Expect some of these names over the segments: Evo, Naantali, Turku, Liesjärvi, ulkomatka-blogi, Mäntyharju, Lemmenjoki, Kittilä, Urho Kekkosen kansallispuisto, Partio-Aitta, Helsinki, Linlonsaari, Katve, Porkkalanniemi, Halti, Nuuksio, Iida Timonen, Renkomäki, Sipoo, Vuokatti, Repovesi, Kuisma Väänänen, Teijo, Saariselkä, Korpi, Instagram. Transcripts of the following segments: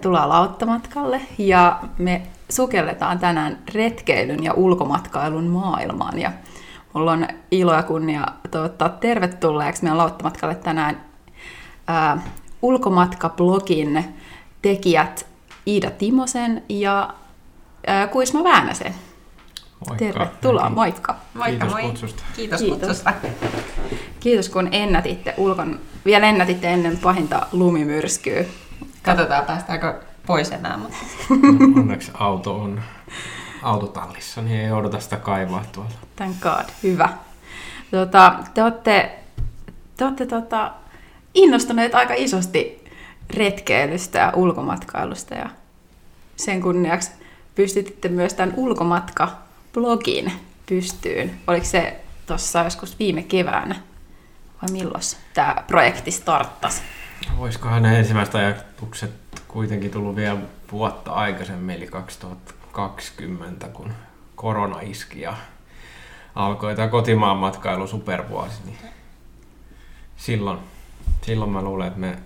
tervetuloa lauttamatkalle ja me sukelletaan tänään retkeilyn ja ulkomatkailun maailmaan. Ja mulla on ilo ja kunnia toivottaa tervetulleeksi meidän lauttamatkalle tänään ulkomatka-blogin tekijät Iida Timosen ja Kuisma Väänäsen. Moikka. Tervetuloa, moikka. Moikka, kiitos kutsusta. Kiitos kun ennätitte vielä ennätitte ennen pahinta lumimyrskyä. Katsotaan, päästäänkö pois enää. Mutta. Onneksi auto on autotallissa, niin ei odota sitä kaivaa tuolla. Thank God, hyvä. Te olette innostuneet aika isosti retkeilystä ja ulkomatkailusta ja sen kunniaksi pystytitte myös tämän ulkomatka-blogin pystyyn. Oliko se tuossa joskus viime keväänä vai milloin tämä projekti starttasi? Olisikohan ne ensimmäiset ajatukset kuitenkin tullut vielä vuotta aikaisemmin, eli 2020, kun korona iski ja alkoi tämä kotimaan matkailu supervuosi. Niin silloin mä luulen, että me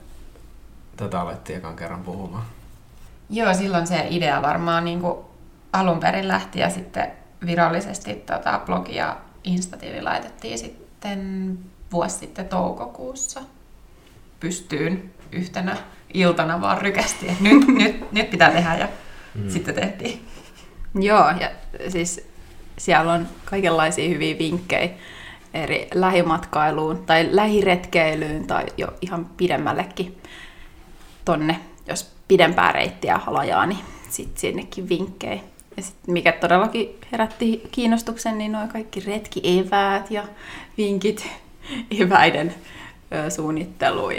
tätä alettiin ekan kerran puhumaan. Joo, silloin se idea varmaan niin kuin alun perin lähti ja sitten virallisesti blogi ja Instatili laitettiin sitten vuosi sitten toukokuussa pystyyn yhtenä iltana vaan rykästi, että nyt pitää tehdä ja sitten tehtiin. Joo, ja siis siellä on kaikenlaisia hyviä vinkkejä eri lähimatkailuun tai lähiretkeilyyn tai jo ihan pidemmällekin tonne, jos pidempää reittiä halajaa, niin sitten sinnekin vinkkejä. Ja sitten mikä todellakin herätti kiinnostuksen, niin nuo kaikki retkieväät ja vinkit eväiden suunnitteluun.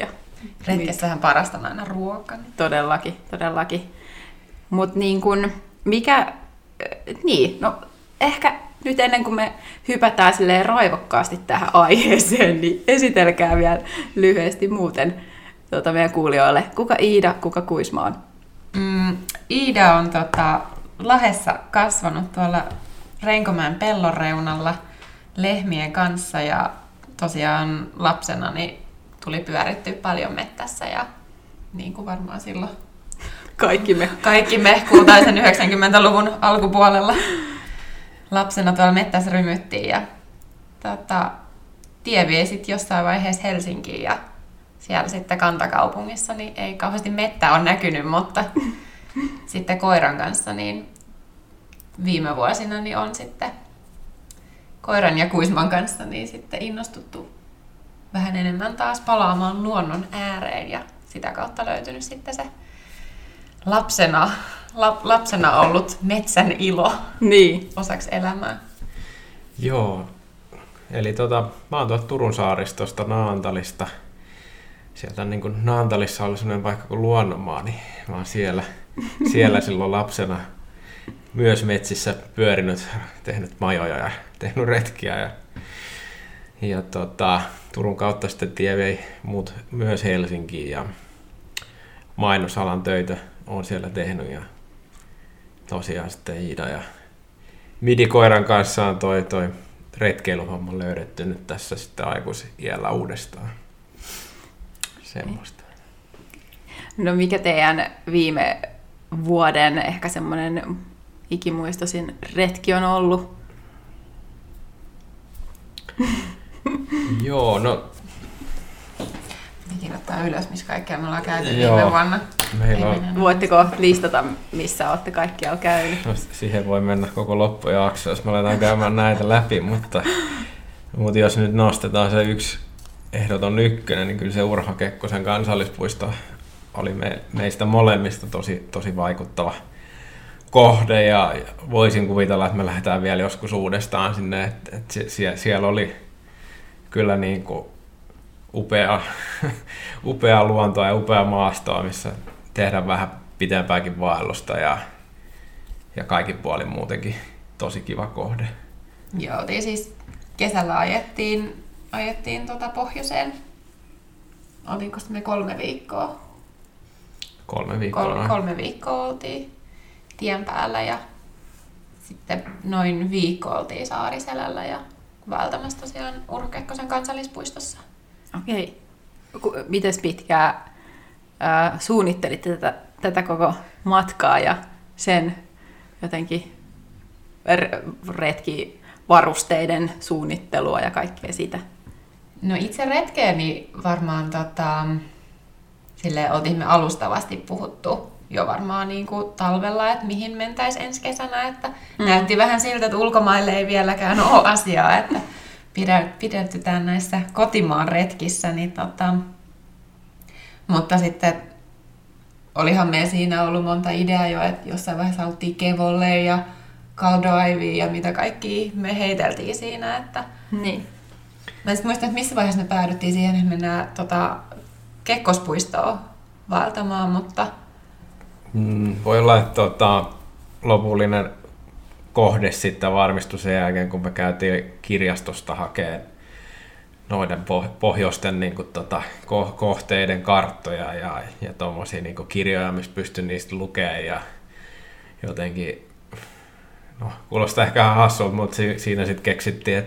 Retkessähän parasta on aina ruoka. Niin. Todellakin. Mutta niin kun, ehkä nyt ennen kuin me hypätään silleen raivokkaasti tähän aiheeseen, niin esitelkää vielä lyhyesti muuten meidän kuulijoille. Kuka Iida, kuka Kuisma on? Iida on Lahdessa kasvanut tuolla Renkomäen pellon reunalla lehmien kanssa ja tosiaan lapsena niin tuli pyörittyä paljon mettässä ja niin kuin varmaan silloin kaikki me kultaisen 90-luvun alkupuolella lapsena tuolla mettässä rymyttiin ja tie vie sitten jossain vaiheessa Helsinkiin ja siellä sitten kantakaupungissa niin ei kauheasti mettä ole näkynyt, mutta sitten koiran kanssa niin viime vuosina niin on sitten koiran ja Kuisman kanssa niin sitten innostuttu vähän enemmän taas palaamaan luonnon ääreen ja sitä kautta löytynyt sitten se lapsena ollut metsän ilo osaksi elämää. Joo, eli mä oon tuolta Turun saaristosta Naantalista. Sieltä niin kuin Naantalissa oli sellainen paikka kuin Luonnonmaa, niin mä oon siellä silloin lapsena myös metsissä pyörinyt, tehnyt majoja ja tehnyt retkiä. Ja Turun kautta sitten tie vei mut myös Helsinkiin ja mainosalan töitä oon siellä tehnyt. Ja tosiaan sitten Iida ja Midikoiran kanssa on toi retkeiluhomma löydetty nyt tässä sitten aikuisiällä uudestaan. Semmosta. No mikä teidän viime vuoden ehkä semmoinen ikimuistoisin retki on ollut? Joo, no. Piti kirjoittaa ylös, missä kaikkea me ollaan käyty viime vuonna. Voitteko listata, missä olette kaikkialla käynyt? No, siihen voi mennä koko loppujakso, jos me aletaan käymään näitä läpi, mutta jos nyt nostetaan se yksi ehdoton ykkönen, niin kyllä se Urho Kekkosen kansallispuisto oli meistä molemmista tosi vaikuttava kohde ja voisin kuvitella, että me lähdetään vielä joskus uudestaan sinne, siellä oli kyllä niin kuin upea luontoa ja upea maastoa, missä tehdään vähän pitempääkin vaellusta ja kaikin puolin muutenkin tosi kiva kohde. Joo, siis kesällä ajettiin pohjoiseen. Olinko me 3 viikkoa? 3 viikkoa. Kolme viikkoa oltiin tien päällä ja sitten noin viikko oltiin Saariselällä ja vaeltamassa tosiaan Urho Kekkosen kansallispuistossa. Okei. Mites pitkään suunnittelitte tätä tätä koko matkaa ja sen jotenkin retkivarusteiden suunnittelua ja kaikkea sitä? No itse retkeeni varmaan silleen oltiin me alustavasti puhuttu jo varmaan niin kuin talvella, että mihin mentäisiin ensi kesänä. Että näytti vähän siltä, että ulkomaille ei vieläkään ole asiaa, että pidetään näissä kotimaan retkissä. Niin mutta sitten olihan me siinä ollut monta ideaa jo, että jossain vaiheessa haluttiin Kevolle ja Kaldaiviin ja mitä kaikki me heiteltiin siinä. Että niin. Mä en muista, että missä vaiheessa me päädyttiin siihen, että mennään Kekkospuistoon Valtamaan, mutta... voi olla, että lopullinen kohde sitten varmistui sen jälkeen, kun me käytiin kirjastosta hakemaan noiden pohjoisten niin kuin, kohteiden karttoja ja tuommoisia niin kuin kirjoja, missä pystyi niistä lukemaan ja jotenkin... No, kuulostaa ehkä hassulta, mutta siinä sitten keksittiin,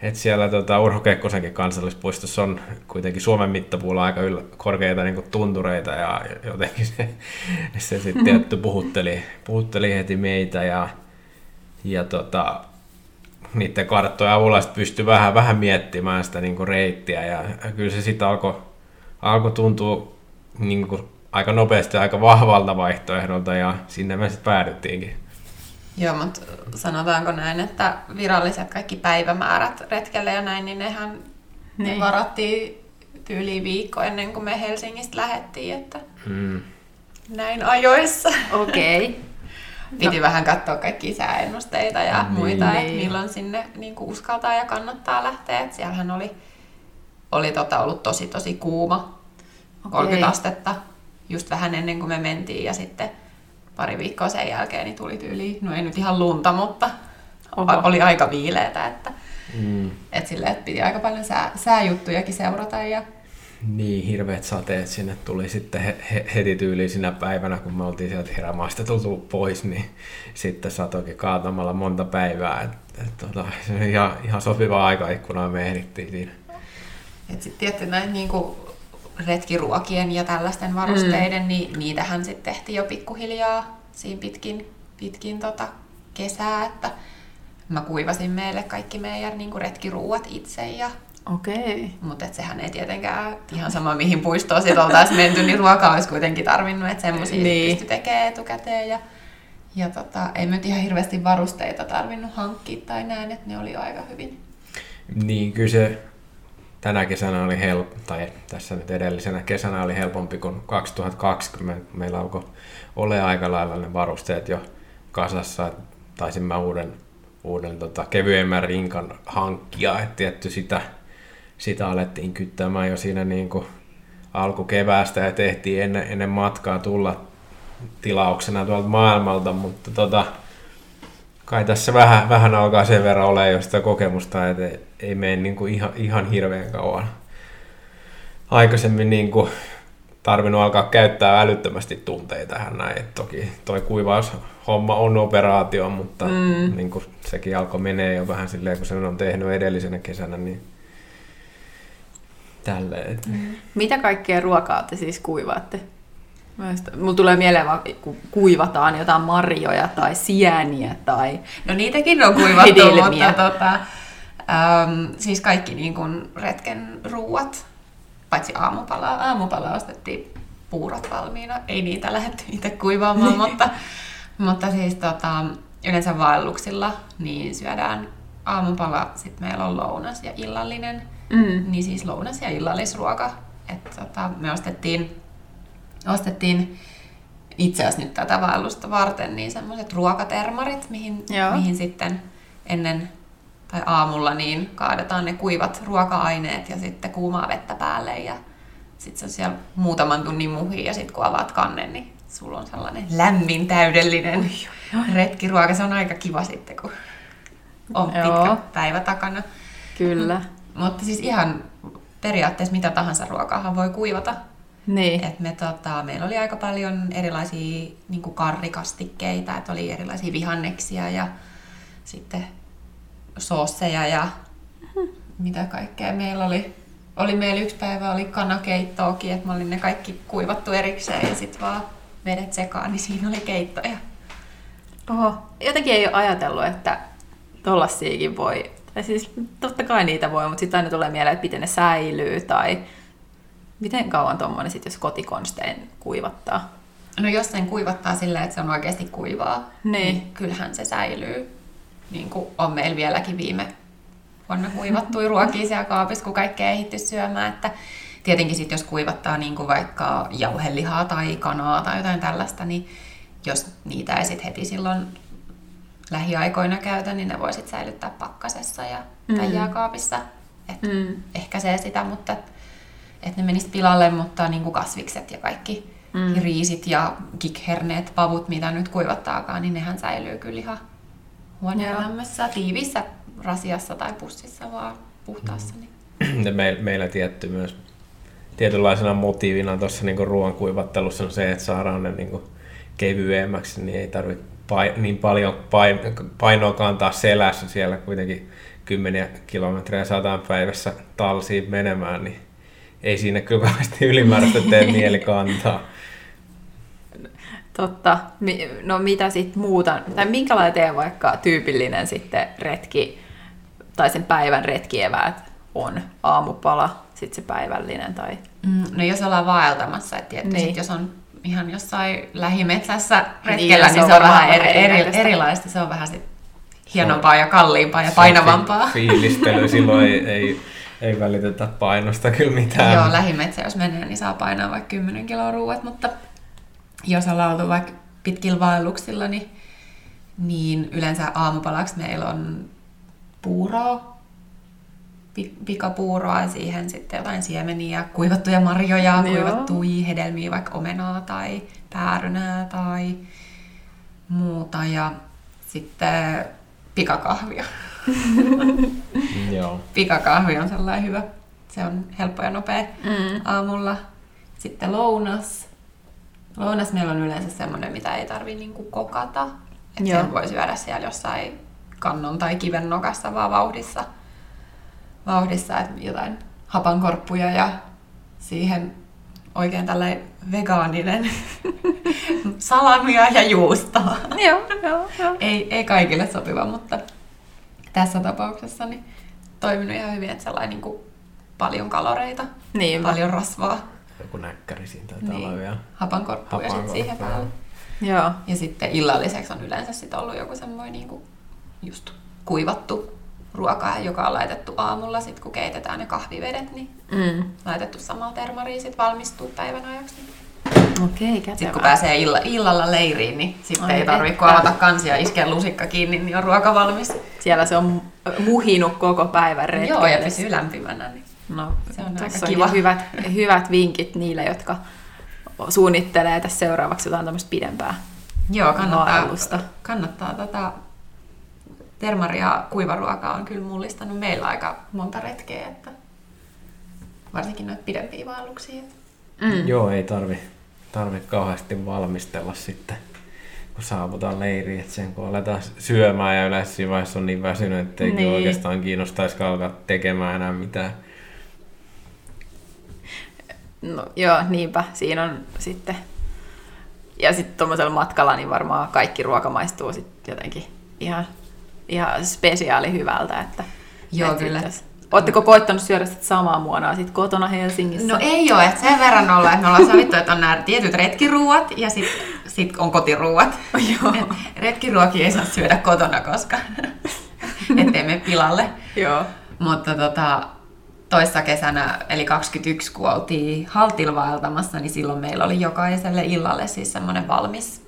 että siellä Urho Kekkosenkin kansallispuistossa on kuitenkin Suomen mittapuulla aika korkeita niin kuin tuntureita ja jotenkin se sitten tietty puhutteli heti meitä ja niiden karttojen avulla pystyi vähän miettimään sitä niin kuin reittiä ja kyllä se sitten alkoi tuntua niin kuin aika nopeasti aika vahvalta vaihtoehdolta ja sinne me sitten päädyttiinkin. Joo, mutta sanotaanko näin, että viralliset kaikki päivämäärät retkelle ja näin, niin nehän ne varattiin tyyliin viikko ennen kuin me Helsingistä lähdettiin, että näin ajoissa. Okei. Okay. Piti vähän katsoa kaikki sääennusteita ja muita, että milloin sinne niin kuin uskaltaa ja kannattaa lähteä. Et siellähän oli ollut tosi kuuma, 30 astetta, just vähän ennen kuin me mentiin ja sitten... Pari viikkoa sen jälkeen niin tuli tyyliin, no ei nyt ihan lunta, mutta oli aika viileätä, että piti aika paljon sääjuttujakin seurata. Ja... Niin, hirveät sateet sinne tuli sitten heti tyyliin sinä päivänä, kun me oltiin sieltä Hiramaasta tultu pois, niin sitten satoikin kaatamalla monta päivää. Se oli ihan sopiva aikaikkunaa me ehdittiin siinä. Että sitten tietty näin niinku... retkiruokien ja tällaisten varusteiden, niin niitähän sitten tehtiin jo pikkuhiljaa siinä pitkin kesää, että mä kuivasin meille kaikki meidän niin kuin retkiruuat itse ja mutta sehän ei tietenkään ihan sama mihin puistoon sit oltaisiin menty, niin ruokaa olisi kuitenkin tarvinnut, että semmoisia pysty tekemään etukäteen ja ei nyt ihan hirveästi varusteita tarvinnut hankkia tai näin, että ne oli aika hyvin. Niin kyllä se tänä kesänä oli tässä nyt edellisenä kesänä oli helpompi kuin 2020. Meillä alkoi olla aika lailla ne varusteet jo kasassa. Taisin mä uuden kevyemmän rinkan hankkia. Et tietty sitä alettiin kyttämään jo siinä niin kuin alkukeväästä ja tehtiin ennen matkaa tulla tilauksena tuolta maailmalta. Mutta kai tässä vähän alkaa sen verran olla jo sitä kokemusta, että ei mene niinku ihan hirveän kauan. Aikaisemmin niinku tarvinnut alkaa käyttää älyttömästi tunteita tähän näin. Et toki toi kuivaushomma on operaatio, mutta niinku sekin alkoi menee jo vähän silleen, kun sen on tehnyt edellisenä kesänä. Niin tälleen. Mitä kaikkea ruokaa te siis kuivaatte? Mulla tulee mieleen, kun kuivataan jotain marjoja tai sieniä tai... No niitäkin on kuivattu, mutta siis kaikki niin kuin retken ruuat, paitsi aamupalaa. Aamupalaa ostettiin puurot valmiina, ei niitä lähdetty itse kuivaamaan, mutta siis yleensä vaelluksilla niin syödään aamupala, sitten meillä on lounas ja illallinen, niin siis lounas ja illallisruoka. Et, me ostettiin itse asiassa nyt tätä vaellusta varten niin semmoiset ruokatermarit, mihin sitten ennen tai aamulla niin kaadetaan ne kuivat ruoka-aineet ja sitten kuumaa vettä päälle ja sitten se on siellä muutaman tunnin muhiin ja sitten kun avaat kannen, niin sulla on sellainen lämmin täydellinen retkiruoka. Se on aika kiva sitten, kun on pitkä päivä takana. Kyllä. Mutta siis ihan periaatteessa mitä tahansa ruokaahan voi kuivata. Niin. Et me, meillä oli aika paljon erilaisia niin kuin karrikastikkeita, että oli erilaisia vihanneksia ja sitten soosseja ja mitä kaikkea meillä oli. Meillä yksi päivä oli kanakeittoakin, että mä olin ne kaikki kuivattu erikseen ja sitten vaan vedet sekaan, niin siinä oli keittoja. Oho, jotenkin ei ole ajatellut, että tollasiakin voi. Tai siis totta kai niitä voi, mutta sitten aina tulee mieleen, että miten ne säilyy tai miten kauan tuommoinen sitten, jos kotikonstein kuivattaa? No jos sen kuivattaa silleen, että se on oikeasti kuivaa, niin kyllähän se säilyy. Niin kuin on meillä vieläkin viime vuonna kuivattui ruokia siellä kaapissa, kun kaikkea ei hitty syömään. Että tietenkin sitten jos kuivattaa niin kuin vaikka jauhelihaa tai kanaa tai jotain tällaista, niin jos niitä ei sitten heti silloin lähiaikoina käytä, niin ne voi sitten säilyttää pakkasessa ja tai jääkaapissa. Et ehkäisee sitä, mutta et ne menisivät pilalle, mutta niin kuin kasvikset ja kaikki riisit ja kikherneet, pavut, mitä nyt kuivattaakaan, niin nehän säilyy kyllä ihan huoneenlämmössä, tiivissä rasiassa tai pussissa vaan puhtaassa. Niin. Meillä tietty myös tietynlaisena motiivina tuossa niinku ruoan kuivattelussa on se, että saadaan ne niinku kevyemmäksi, niin ei tarvitse niin paljon painoa kantaa selässä. Siellä kuitenkin kymmeniä kilometrejä sataan päivässä talsiin menemään, niin ei siinä kyllä kauheasti ylimääräistä tee mieli kantaa. Totta. No mitä sitten muuta? Tai minkälainen teidän vaikka tyypillinen sitten retki tai sen päivän retkieväät on? Aamupala, sitten se päivällinen tai... No jos ollaan vaeltamassa, että niin. Sit jos on ihan jossain lähimetsässä retkellä, niin se on vähän erilaista. Se on vähän sit hienompaa ja kalliimpaa ja painavampaa. Fiilistely silloin ei välitetä painosta kyllä mitään. Joo, lähimetsä jos menee, niin saa painaa vaikka 10 kiloa ruuat, mutta jos ollaan oltu vaikka pitkillä vaelluksilla, niin yleensä aamupalaksi meillä on puuroa, pikapuuroa ja siihen sitten jotain siemeniä, kuivattuja marjoja, kuivattuja hedelmiä, vaikka omenaa tai päärynää tai muuta ja sitten pikakahvia. Pikakahvi on sellainen hyvä. Se on helppo ja nopea aamulla. Sitten lounas. Lounas meillä on yleensä semmoinen, mitä ei tarvitse niinku kokata. Että sen voi syödä siellä jossain kannon tai kiven nokassa vaan vauhdissa. Et jotain hapankorppuja ja siihen oikein tällainen vegaaninen salamia ja juustoa. Ei kaikille sopiva, mutta tässä tapauksessa niin toiminut ihan hyvin, että sellainen niin paljon kaloreita, niin, paljon rasvaa. Joku näkkäri siinä taitaa olla vielä. Hapankorppuja sitten siihen päälle. Joo. Ja sitten illalliseksi on yleensä sit ollut joku semmoinen niin kuin just kuivattu ruoka, joka on laitettu aamulla, sit kun keitetään ne kahvivedet, niin laitettu samaa termariin sit valmistuu päivän ajaksi. Okei, kätevää. Sitten kun pääsee illalla leiriin, niin sitten ei tarvitse kun avata kansia ja iskeä lusikka kiinni, niin on ruoka valmis. Siellä se on muhinut koko päivän retkellä. Joo, ja pysyy lämpimänä. Niin. No, se on aika kiva. On hyvät vinkit niille, jotka suunnittelee tässä seuraavaksi jotain tämmöistä pidempää. Joo, kannattaa tätä termaria, kuivaruokaa on kyllä mullistanut meillä aika monta retkeä, että varsinkin noita pidempiä vaelluksia. Joo, ei tarvi kauheasti valmistella sitten, kun saavutaan leiriin, että sen kun aletaan syömään ja yleensä siinä vaiheessa on niin väsynyt, että ei oikeastaan kiinnostaisi alkaa tekemään enää mitään. No joo, niinpä. Siinä on sitten, ja sitten tuommoisella matkalla niin varmaan kaikki ruoka maistuu sitten jotenkin ihan spesiaali hyvältä, että joo, kyllä. Oletteko koittanut syödä sitä samaa muonaa sit kotona Helsingissä? No ei ole, että sen verran ollaan, että me ollaan sovittu, että on nämä tietyt retkiruuat ja sit on kotiruuat. Retkiruokia ei saa syödä kotona koskaan, ettei mene pilalle. Joo. Mutta toissa kesänä, eli 21, kun oltiin Haltilla vaeltamassa, niin silloin meillä oli jokaiselle illalle siis semmoinen valmis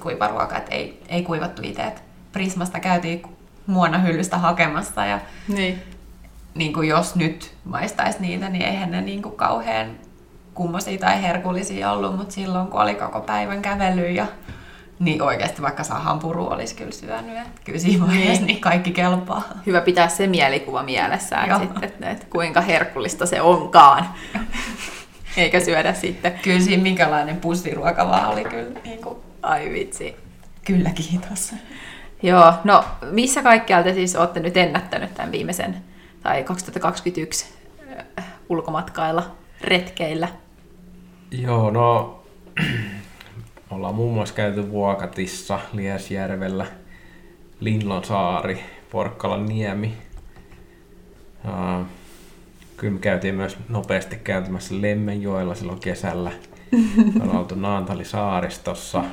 kuivaruoka, että ei kuivattu itse. Prismasta käytiin muonahyllystä hakemassa ja... Niin. Niin kuin jos nyt maistaisi niitä, niin eihän ne niin kuin kauhean kummosia tai herkullisia ollut, mutta silloin kun oli koko päivän kävelyjä, niin oikeasti vaikka sahanpuru olisi kyllä syönyt. Kyllä siinä vaiheessa niin kaikki kelpaa. Hyvä pitää se mielikuva mielessä, että kuinka herkullista se onkaan. Eikä syödä sitten. Kyllä siinä minkälainen pussiruoka vaan oli kyllä. Niin kuin... Ai vitsi. Kyllä, kiitos. Joo, no missä kaikkialla te siis olette nyt ennättänyt tämän viimeisen tai 2021 ulkomatkailla, retkeillä? Joo, no ollaan muun muassa käyty Vuokatissa, Liesjärvellä, Linlonsaari, Porkkalanniemi. Kyllä me käytiin myös nopeasti kääntymässä Lemmenjoella silloin kesällä. Ollaan oltu Naantali-saaristossa,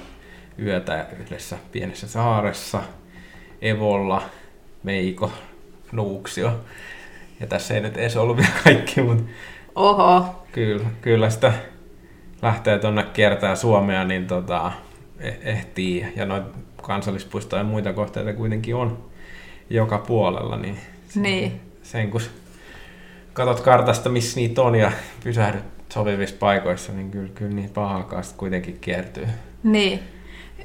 yötä yhdessä pienessä saaressa, Evolla, Meiko, Nuuksio. Ja tässä ei nyt edes ollut vielä kaikki, mutta oho. Kyllä sitä lähtee tuonne kiertää Suomea, niin ehtii. Ja noita kansallispuistoja ja muita kohteita kuitenkin on joka puolella. Niin. Sen kun katot kartasta, missä niitä on ja pysähdyt sopivissa paikoissa, niin kyllä niitä pahakaan kuitenkin kiertyy. Niin.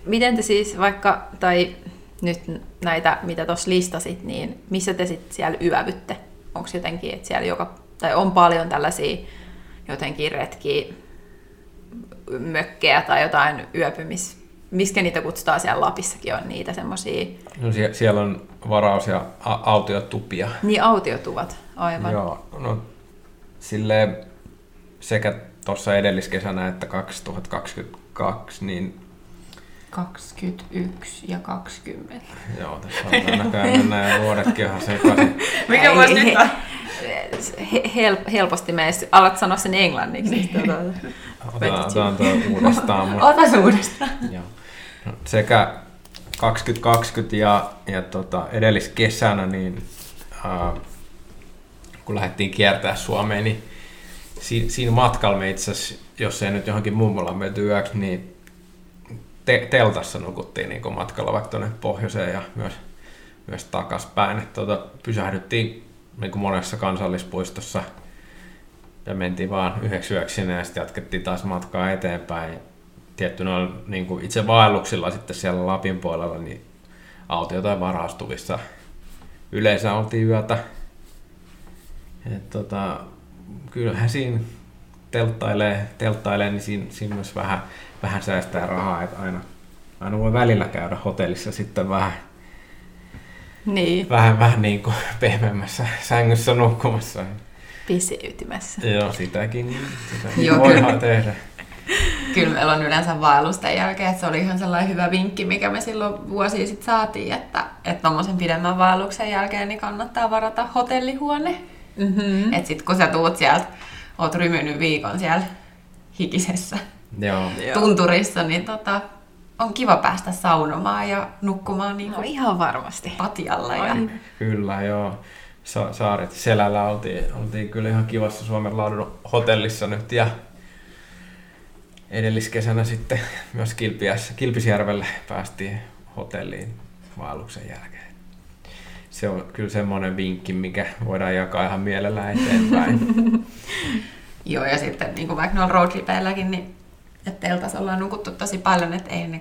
Miten te siis vaikka, tai nyt näitä, mitä tuossa listasit, niin missä te sitten siellä yövytte? Onko jotenkin, että siellä on paljon tällaisia jotenkin retkiä, mökkejä tai jotain yöpymis... Miskä niitä kutsutaan siellä Lapissakin, on niitä semmosia... No siellä on varaus- ja autiotupia. Niin, autiotuvat, aivan. Joo, no silleen sekä tuossa edelliskesänä että 2022, niin... 21 ja 20. Joo, tässä on näköjään nämä vuodetkin ihan sekaisin. Mikä voisi nyt... Helposti meissä. Alat sanoa sen englanniksi. Otetaan tuo uudestaan. Otetaan uudestaan. Joo. No, sekä 2020 ja edelliskesänä, niin kun lähdettiin kiertää Suomeen, niin siinä matkalla me itse asiassa, jos ei nyt johonkin mummolla menty yöksi, niin teltassa nukuttiin niin matkalla vaikka tuonne pohjoiseen ja myös takaspäin. Pysähdyttiin niin kuin monessa kansallispuistossa ja mentiin vaan yhdeksi yöksi ja sitten jatkettiin taas matkaa eteenpäin. Tietty noilla niin kuin itse vaelluksilla sitten siellä Lapin puolella niin autio- tai varaustuvissa yleensä oltiin yötä. Kyllähän siinä telttailee niin siinä myös vähän säästää rahaa, että aina voi välillä käydä hotellissa sitten vähän. Niin. Vähän niin kuin pehmeämmässä sängyssä nukkumassa. Piseytymässä. Joo, sitäkin joo, voidaan tehdä. Kyllä meillä on yleensä vaellusten jälkeen, että se oli ihan sellainen hyvä vinkki, mikä me silloin vuosia sitten saatiin, että tommosen pidemmän vaelluksen jälkeen niin kannattaa varata hotellihuone. Mm-hmm. Että sit kun sä tuut sieltä, oot rymynyt viikon siellä hikisessä joo. tunturissa, niin on kiva päästä saunomaan ja nukkumaan niin kuin ihan varmasti patjalla. Ja... Kyllä, joo. Saaret selällä oltiin kyllä ihan kivassa Suomen laadun hotellissa nyt ja edelliskesänä sitten myös Kilpisjärvelle päästiin hotelliin vaelluksen jälkeen. Se on kyllä semmoinen vinkki, mikä voidaan jakaa ihan mielellään eteenpäin. Joo, ja sitten niin kuin vaikka noilla roadripeilläkin, niin teltassa ollaan nukuttu tosi paljon, että eihän ne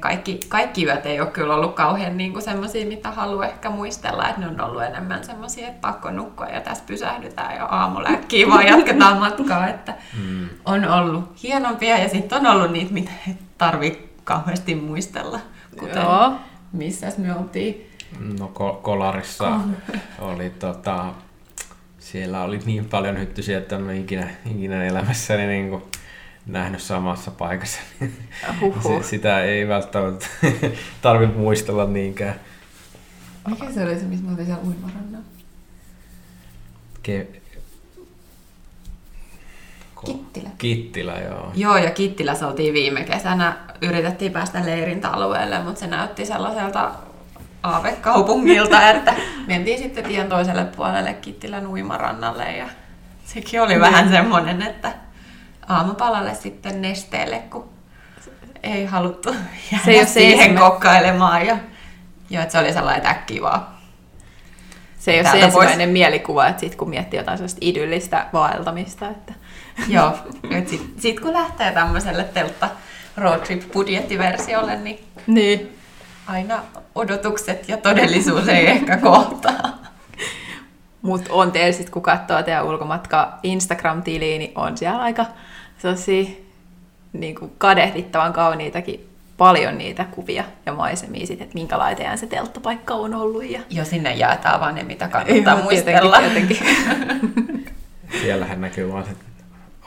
kaikki yöt ei ole kyllä ollut kauhean niin semmoisia, mitä haluaa ehkä muistella, että ne on ollut enemmän semmoisia, että pakko nukkua ja tässä pysähdytään jo aamuläkkiin, vaan jatketaan matkaa, että on ollut hienompia ja sitten on ollut niitä, mitä ei tarvitse kauheasti muistella, kuten joo. missäs me oltiin? No Kolarissa oli siellä oli niin paljon hyttysiä, että en ikinä elämässäni niinku nähnyt samassa paikassa. Sitä ei välttämättä tarvitse muistella niinkään. Mikä se oli se, missä me oltiin siellä uimarannalla? Kittilä. Kittilä, joo. Joo, ja Kittilässä oltiin viime kesänä. Yritettiin päästä leirintäalueelle, mutta se näytti sellaiselta aavekaupungilta, että mentiin sitten tien toiselle puolelle Kittilän uimarannalle. Ja sekin oli vähän semmoinen, että aamupalalle sitten nesteelle, kun ei haluttu jäädä siihen kokkailemaan. Ja että se oli sellainen äkkiä vaan. Se ei ole se ensimmäinen mielikuva, että sit kun miettii jotain sellaista idyllistä vaeltamista. Että... Joo, sit kun lähtee tämmöiselle teltta roadtrip-budjettiversiolle, niin aina odotukset ja todellisuus ei ehkä kohtaa. Mutta on teillä sitten, kun katsoo teidän ulkomatka Instagram-tiliin, niin on siellä aika sellaisia niin kuin kadehdittavan kauniitakin, paljon niitä kuvia ja maisemia sitten, että minkälainen se telttapaikka on ollut. Ja... Jo sinne jaetaan vaan ne, mitä kannattaa muistella. Siellähän näkyy vaan se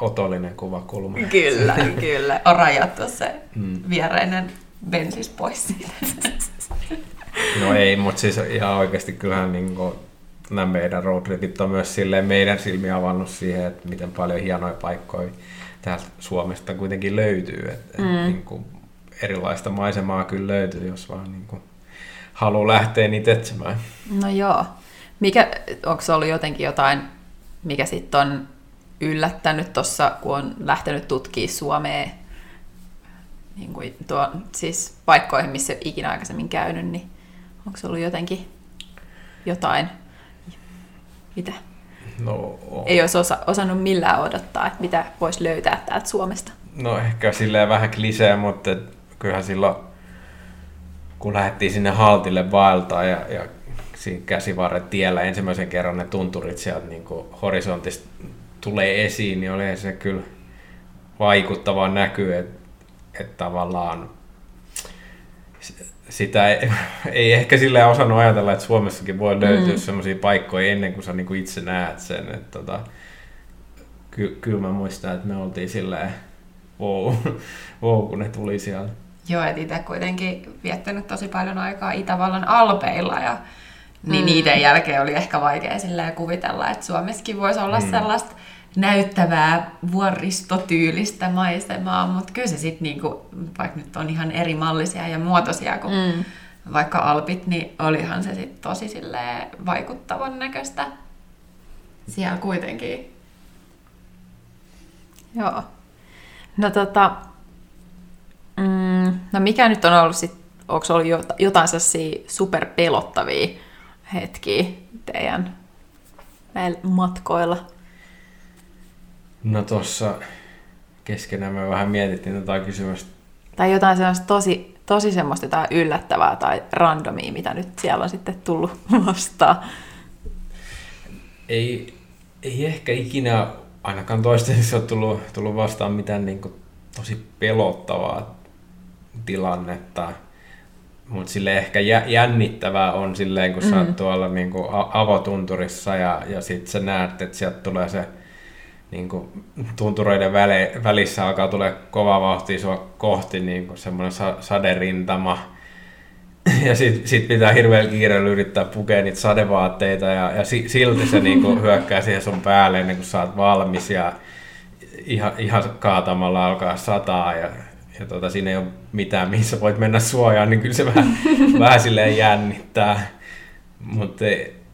otollinen kuvakulma. Kyllä, kyllä. On rajattu se viereinen bensis pois siitä. No ei, mutta siis ihan oikeasti kyllähän niinku nämä meidän roadtripit on myös silleen meidän silmiä avannut siihen, että miten paljon hienoja paikkoja täältä Suomesta kuitenkin löytyy. Et niinku erilaista maisemaa kyllä löytyy, jos vaan niinku haluaa lähteä niitä etsimään. No joo. Onko se ollut jotenkin jotain, mikä sitten on yllättänyt tuossa, kun on lähtenyt tutkimaan Suomea niin kuin siis paikkoihin, missä ei ole ikinä aikaisemmin käynyt, niin onko se ollut jotenkin jotain, mitä ei olisi osannut millään odottaa, että mitä voisi löytää täältä Suomesta? No ehkä silleen vähän klisee, mutta kyllähän silloin, kun lähdettiin sinne Haltille vaeltaan ja siinä käsivarren tiellä ensimmäisen kerran ne tunturit sieltä niin kuin horisontista tulee esiin, niin oli se kyllä vaikuttava näky, että tavallaan sitä ei ehkä silleen osannut ajatella, että Suomessakin voi löytyä sellaisia paikkoja ennen kuin sä niin kuin itse näet sen. Että kyllä mä muistan, että me oltiin silleen wow, kun ne tuli sieltä. Joo, et itse kuitenkin viettänyt tosi paljon aikaa Itävallan alpeilla ja niin niiden jälkeen oli ehkä vaikea kuvitella, että Suomessakin voisi olla sellaista näyttävää vuoristotyylistä maisemaa, mutta kyllä se sitten, niinku, vaikka nyt on ihan eri mallisia ja muotoisia kuin vaikka alpit, niin olihan se sitten tosi vaikuttavan näköistä siellä kuitenkin. Joo. No no mikä nyt on ollut sitten, onko ollut jotain sellaisia superpelottavia hetkiä teidän matkoilla? No tuossa keskenään me vähän mietittiin tätä kysymystä. Tai jotain sellaista tosi semmoista jotain yllättävää tai randomia, mitä nyt siellä on sitten tullut vastaan. Ei ehkä ikinä ainakaan toistaiseksi ole tullut vastaan mitään niin kuin tosi pelottavaa tilannetta. Mutta sille ehkä jännittävää on silleen, kun sä oot tuolla niinku avotunturissa ja sit sä näet, että sieltä tulee se niinku tuntureiden välissä alkaa tulee kova vauhtia sua kohti niinku semmoinen saderintama. Ja sit pitää hirveellä kiireellä yrittää pukea niitä sadevaatteita ja silti se niinku hyökkää siihen sun päälle ennen kuin sä oot valmis ja ihan kaatamalla alkaa sataa ja siinä ei ole mitään, missä voit mennä suojaan, niin kyllä se vähän silleen jännittää. Mutta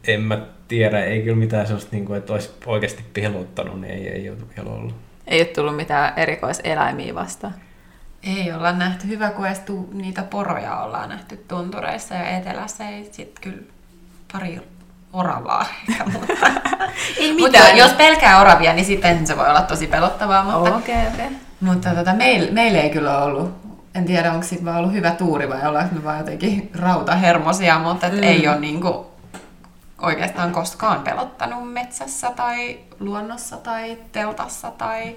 en mä tiedä, ei kyllä mitään sellaista, niin kuin, että olisi oikeasti pelottanut, niin ei ole vielä ollut. Ei ole tullut mitään erikoiseläimiä vastaan? Ei olla nähty. Hyvä, kun edes niitä poroja ollaan nähty tuntureissa ja etelässä. Ei sitten kyllä pari oravaa. Mutta jos pelkää oravia, niin sitten se voi olla tosi pelottavaa. Mutta... Okay. Mutta meillä ei kyllä ollut, en tiedä onko sitten vaan ollut hyvä tuuri vai ollaanko me vaan jotenkin rautahermosia, mutta ei ole niinku oikeastaan koskaan pelottanut metsässä tai luonnossa tai teltassa tai...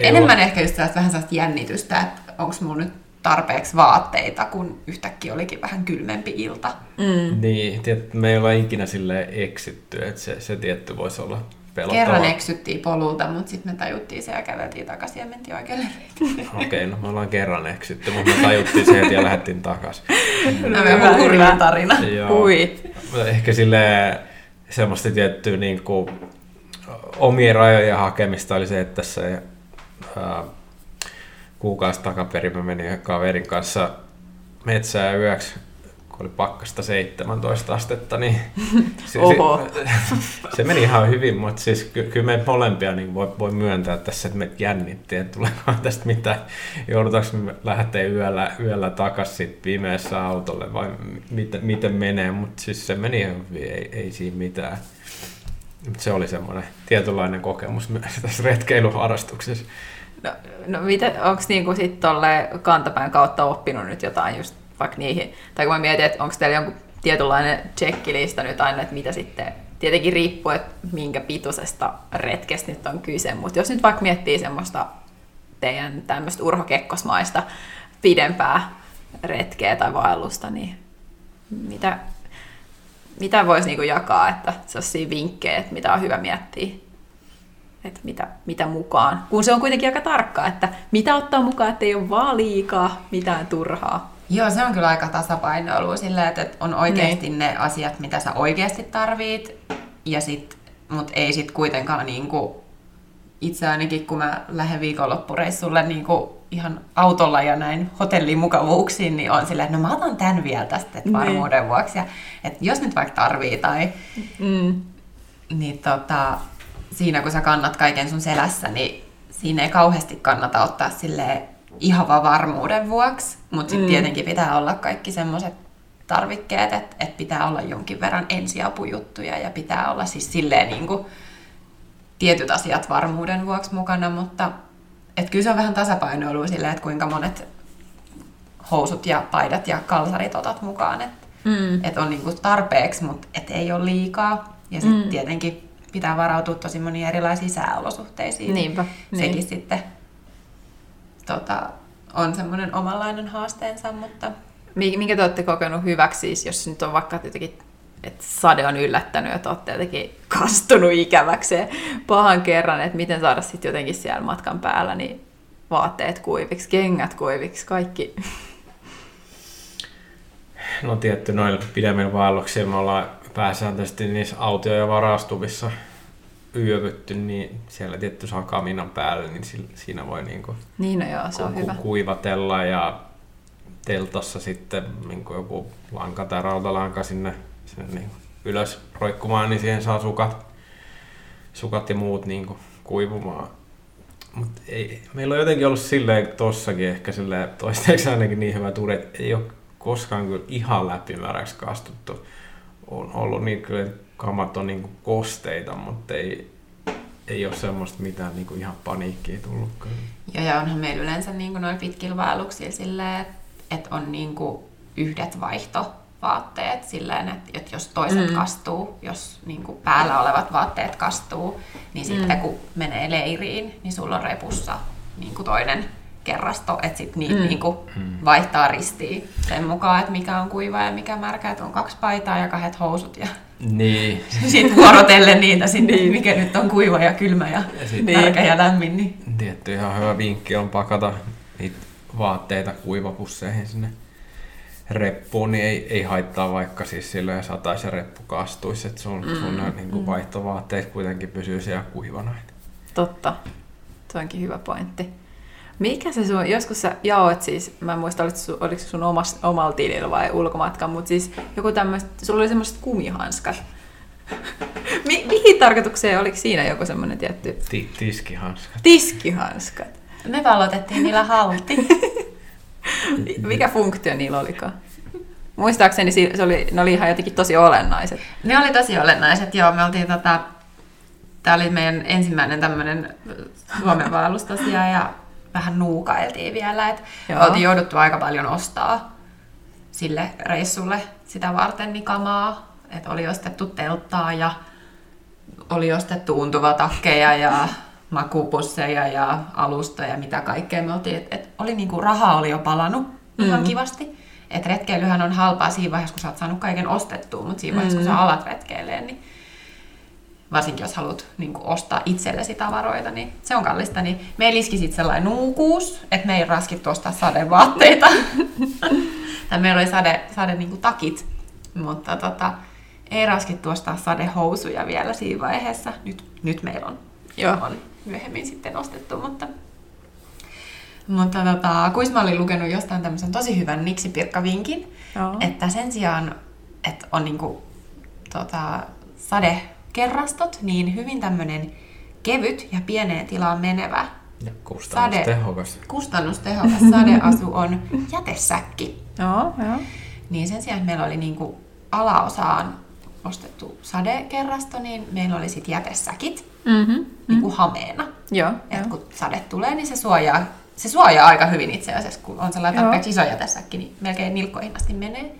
Enemmän ehkä just vähän sellaista jännitystä, että onko mulla nyt tarpeeksi vaatteita, kun yhtäkkiä olikin vähän kylmempi ilta. Niin, me ei olla ikinä silleen eksitty, että se tietty voisi olla... Pelottava. Kerran eksyttiin polulta, mutta sitten me tajuttiin se ja käveltiin takaisin ja mentiin oikealle reitille. Okei, no me ollaan kerran eksytty, mutta me tajuttiin se heti ja lähdettiin takaisin. No me ollaan hurjaa tarina. Ui. Ehkä silleen semmoista tiettyä niin kuin omien rajojen hakemista oli se, että tässä kuukausi takaperin mä menin kaverin kanssa metsään yöksi. Kun oli pakkasta 17 astetta, niin se meni ihan hyvin, mutta siis kyllä me molempia niin voi myöntää tässä, että me jännittiin, että tuleekohan tästä mitään, joudutaanko me lähteä yöllä takaisin pimeässä autolle vai miten menee, mutta siis se meni ihan hyvin, ei siinä mitään. Mut se oli semmoinen tietynlainen kokemus myös tässä retkeiluharrastuksessa. No onko niinku sitten tolle kantapään kautta oppinut nyt jotain just? Vaikka niihin, tai kun mä mietin, että onko teillä jonkun tietynlainen checklista nyt aina, että mitä sitten, tietenkin riippuu, että minkä pituisesta retkestä nyt on kyse, mutta jos nyt vaikka miettii semmoista teidän tämmöistä Urho Kekkosmaista pidempää retkeä tai vaellusta, niin mitä voisi niinku jakaa, että se olisi siinä vinkkejä, että mitä on hyvä miettiä että mitä mukaan. Kun se on kuitenkin aika tarkkaa, että mitä ottaa mukaan, ettei ole vaan liikaa mitään turhaa. Joo, se on kyllä aika tasapainoilu silleen, että on oikeasti ne asiat, mitä sä oikeasti tarvit, mutta ei sit kuitenkaan niinku, itse ainakin kun mä lähden viikonloppureissulle niinku ihan autolla ja näin hotellimukavuuksiin, niin on silleen, että no mä otan tän vielä tästä varmuuden vuoksi. Ja, että jos nyt vaikka tarvii tai... Niin siinä kun sä kannat kaiken sun selässä, niin siinä ei kauheasti kannata ottaa silleen ihan vaan varmuuden vuoksi, mutta sitten tietenkin pitää olla kaikki semmoiset tarvikkeet, että pitää olla jonkin verran ensiapujuttuja ja pitää olla siis silleen niin kuin tietyt asiat varmuuden vuoksi mukana, mutta et kyllä se on vähän tasapainoilua silleen, että kuinka monet housut ja paidat ja kalsarit otat mukaan, että et on niin kuin tarpeeksi, mutta et ei ole liikaa ja sitten tietenkin pitää varautua tosi moniin erilaisiin sääolosuhteisiin. Niinpä. Sekin sitten on semmoinen omanlainen haasteensa, mutta... Minkä te olette kokenut hyväksi siis, jos nyt on vaikka jotenkin, että sade on yllättänyt ja te olette jotenkin kastunut ikäväkseen pahan kerran, että miten saada sitten jotenkin siellä matkan päällä niin vaatteet kuiviksi, kengät kuiviksi, kaikki? No tietty, noilla pidemmillä vaelluksilla me ollaan pääsääntöisesti niissä autio- ja varastuvissa yövytty, niin siellä tietty saa kaminan päälle, niin siinä voi niinku kuivatella ja teltassa sitten niinku joku lanka tai rautalanka sinne niinku ylös roikkumaan, niin siihen saa sukat ja muut niinku kuivumaan. Mut ei, meillä on jotenkin ollut silleen tossakin ehkä silleen toistaiseksi ainakin niin hyvä tuuri, että ei ole koskaan kyllä ihan läpimäräksi kastuttu. On ollut niin kyllä, kamat on niinku kosteita, mutta ei ole semmoista mitään niinku ihan paniikkiä tullut kyllä. Joo, ja onhan meillä yleensä niinku noin pitkillä vaelluksilla silleen, että on niinku yhdet vaihtovaatteet silleen, että jos toiset kastuu, jos niinku päällä olevat vaatteet kastuu, niin sitten kun menee leiriin, niin sulla on repussa niinku toinen kerrasto, että sitten niitä niinku vaihtaa ristiin sen mukaan, että mikä on kuiva ja mikä märkä, että on 2 paitaa ja 2 housut ja niin. Sitten vuorotellen niitä sinne, mikä nyt on kuiva ja kylmä ja märkä ja lämmin. Niin. Tietty ihan hyvä vinkki on pakata niitä vaatteita kuivapusseihin sinne reppuun, niin ei haittaa vaikka siis silloin satais ja reppu kastuisi, että sun niinku vaihtovaatteet kuitenkin pysyy siellä kuivana. Totta, se onkin hyvä pointti. Mikä se sun, joskus sä jaoit siis, mä en muista, oliko sun omalla tilillä vai ulkomatkan, mutta siis joku tämmöistä, sulla oli semmoiset kumihanskat. Mihin tarkoitukseen, oliko siinä joku semmoinen tietty? Tiskihanskat. Tiskihanskat. Me valotettiin niillä Halti. Mikä funktio niillä olikaan? Muistaakseni ne oli ihan jotenkin tosi olennaiset. Ne oli tosi olennaiset, joo. Me oltiin tää oli meidän ensimmäinen tämmöinen Suomen vaellus tosiaan ja vähän nuukailtiin vielä, että oltiin jouduttu aika paljon ostaa sille reissulle sitä varten niin kamaa, että oli ostettu telttaa ja oli ostettu untuvatakkeja ja makupusseja ja alustoja ja mitä kaikkea me oltiin, että oli niinku rahaa oli jo palanut ihan kivasti, että retkeilyhän on halpaa siinä vaiheessa, kun sä oot saanut kaiken ostettua, mutta siinä vaiheessa, kun sä alat retkeileen, niin varsinkin jos haluat niinku ostaa itsellesi tavaroita, niin se on kallista. Niin meillä iski sitten sellainen nuukuus, että me ei raskittu ostaa sadevaatteita. Tai meillä oli sade niinku takit, mutta ei raskittu ostaa sadehousuja vielä siinä vaiheessa. Nyt meillä on. Joo. On myöhemmin sitten ostettu, mutta Kuisma oli lukenut jostain tämmöisen tosi hyvän niksipirkkavinkin, että sen sijaan, että on niinku, sade kerrastot, niin hyvin tämmöinen kevyt ja pieneen tilaan menevä ja kustannustehokas sadeasu on jätesäkki. Joo. Niin sen sijaan, että meillä oli niinku alaosaan ostettu sadekerrasto, niin meillä oli sitten jätesäkit niinku hameena. Joo, et kun sade tulee, niin se suojaa aika hyvin itse asiassa, kun on sellainen tarpeeksi iso jätesäkki, niin melkein nilkkoihin asti menee.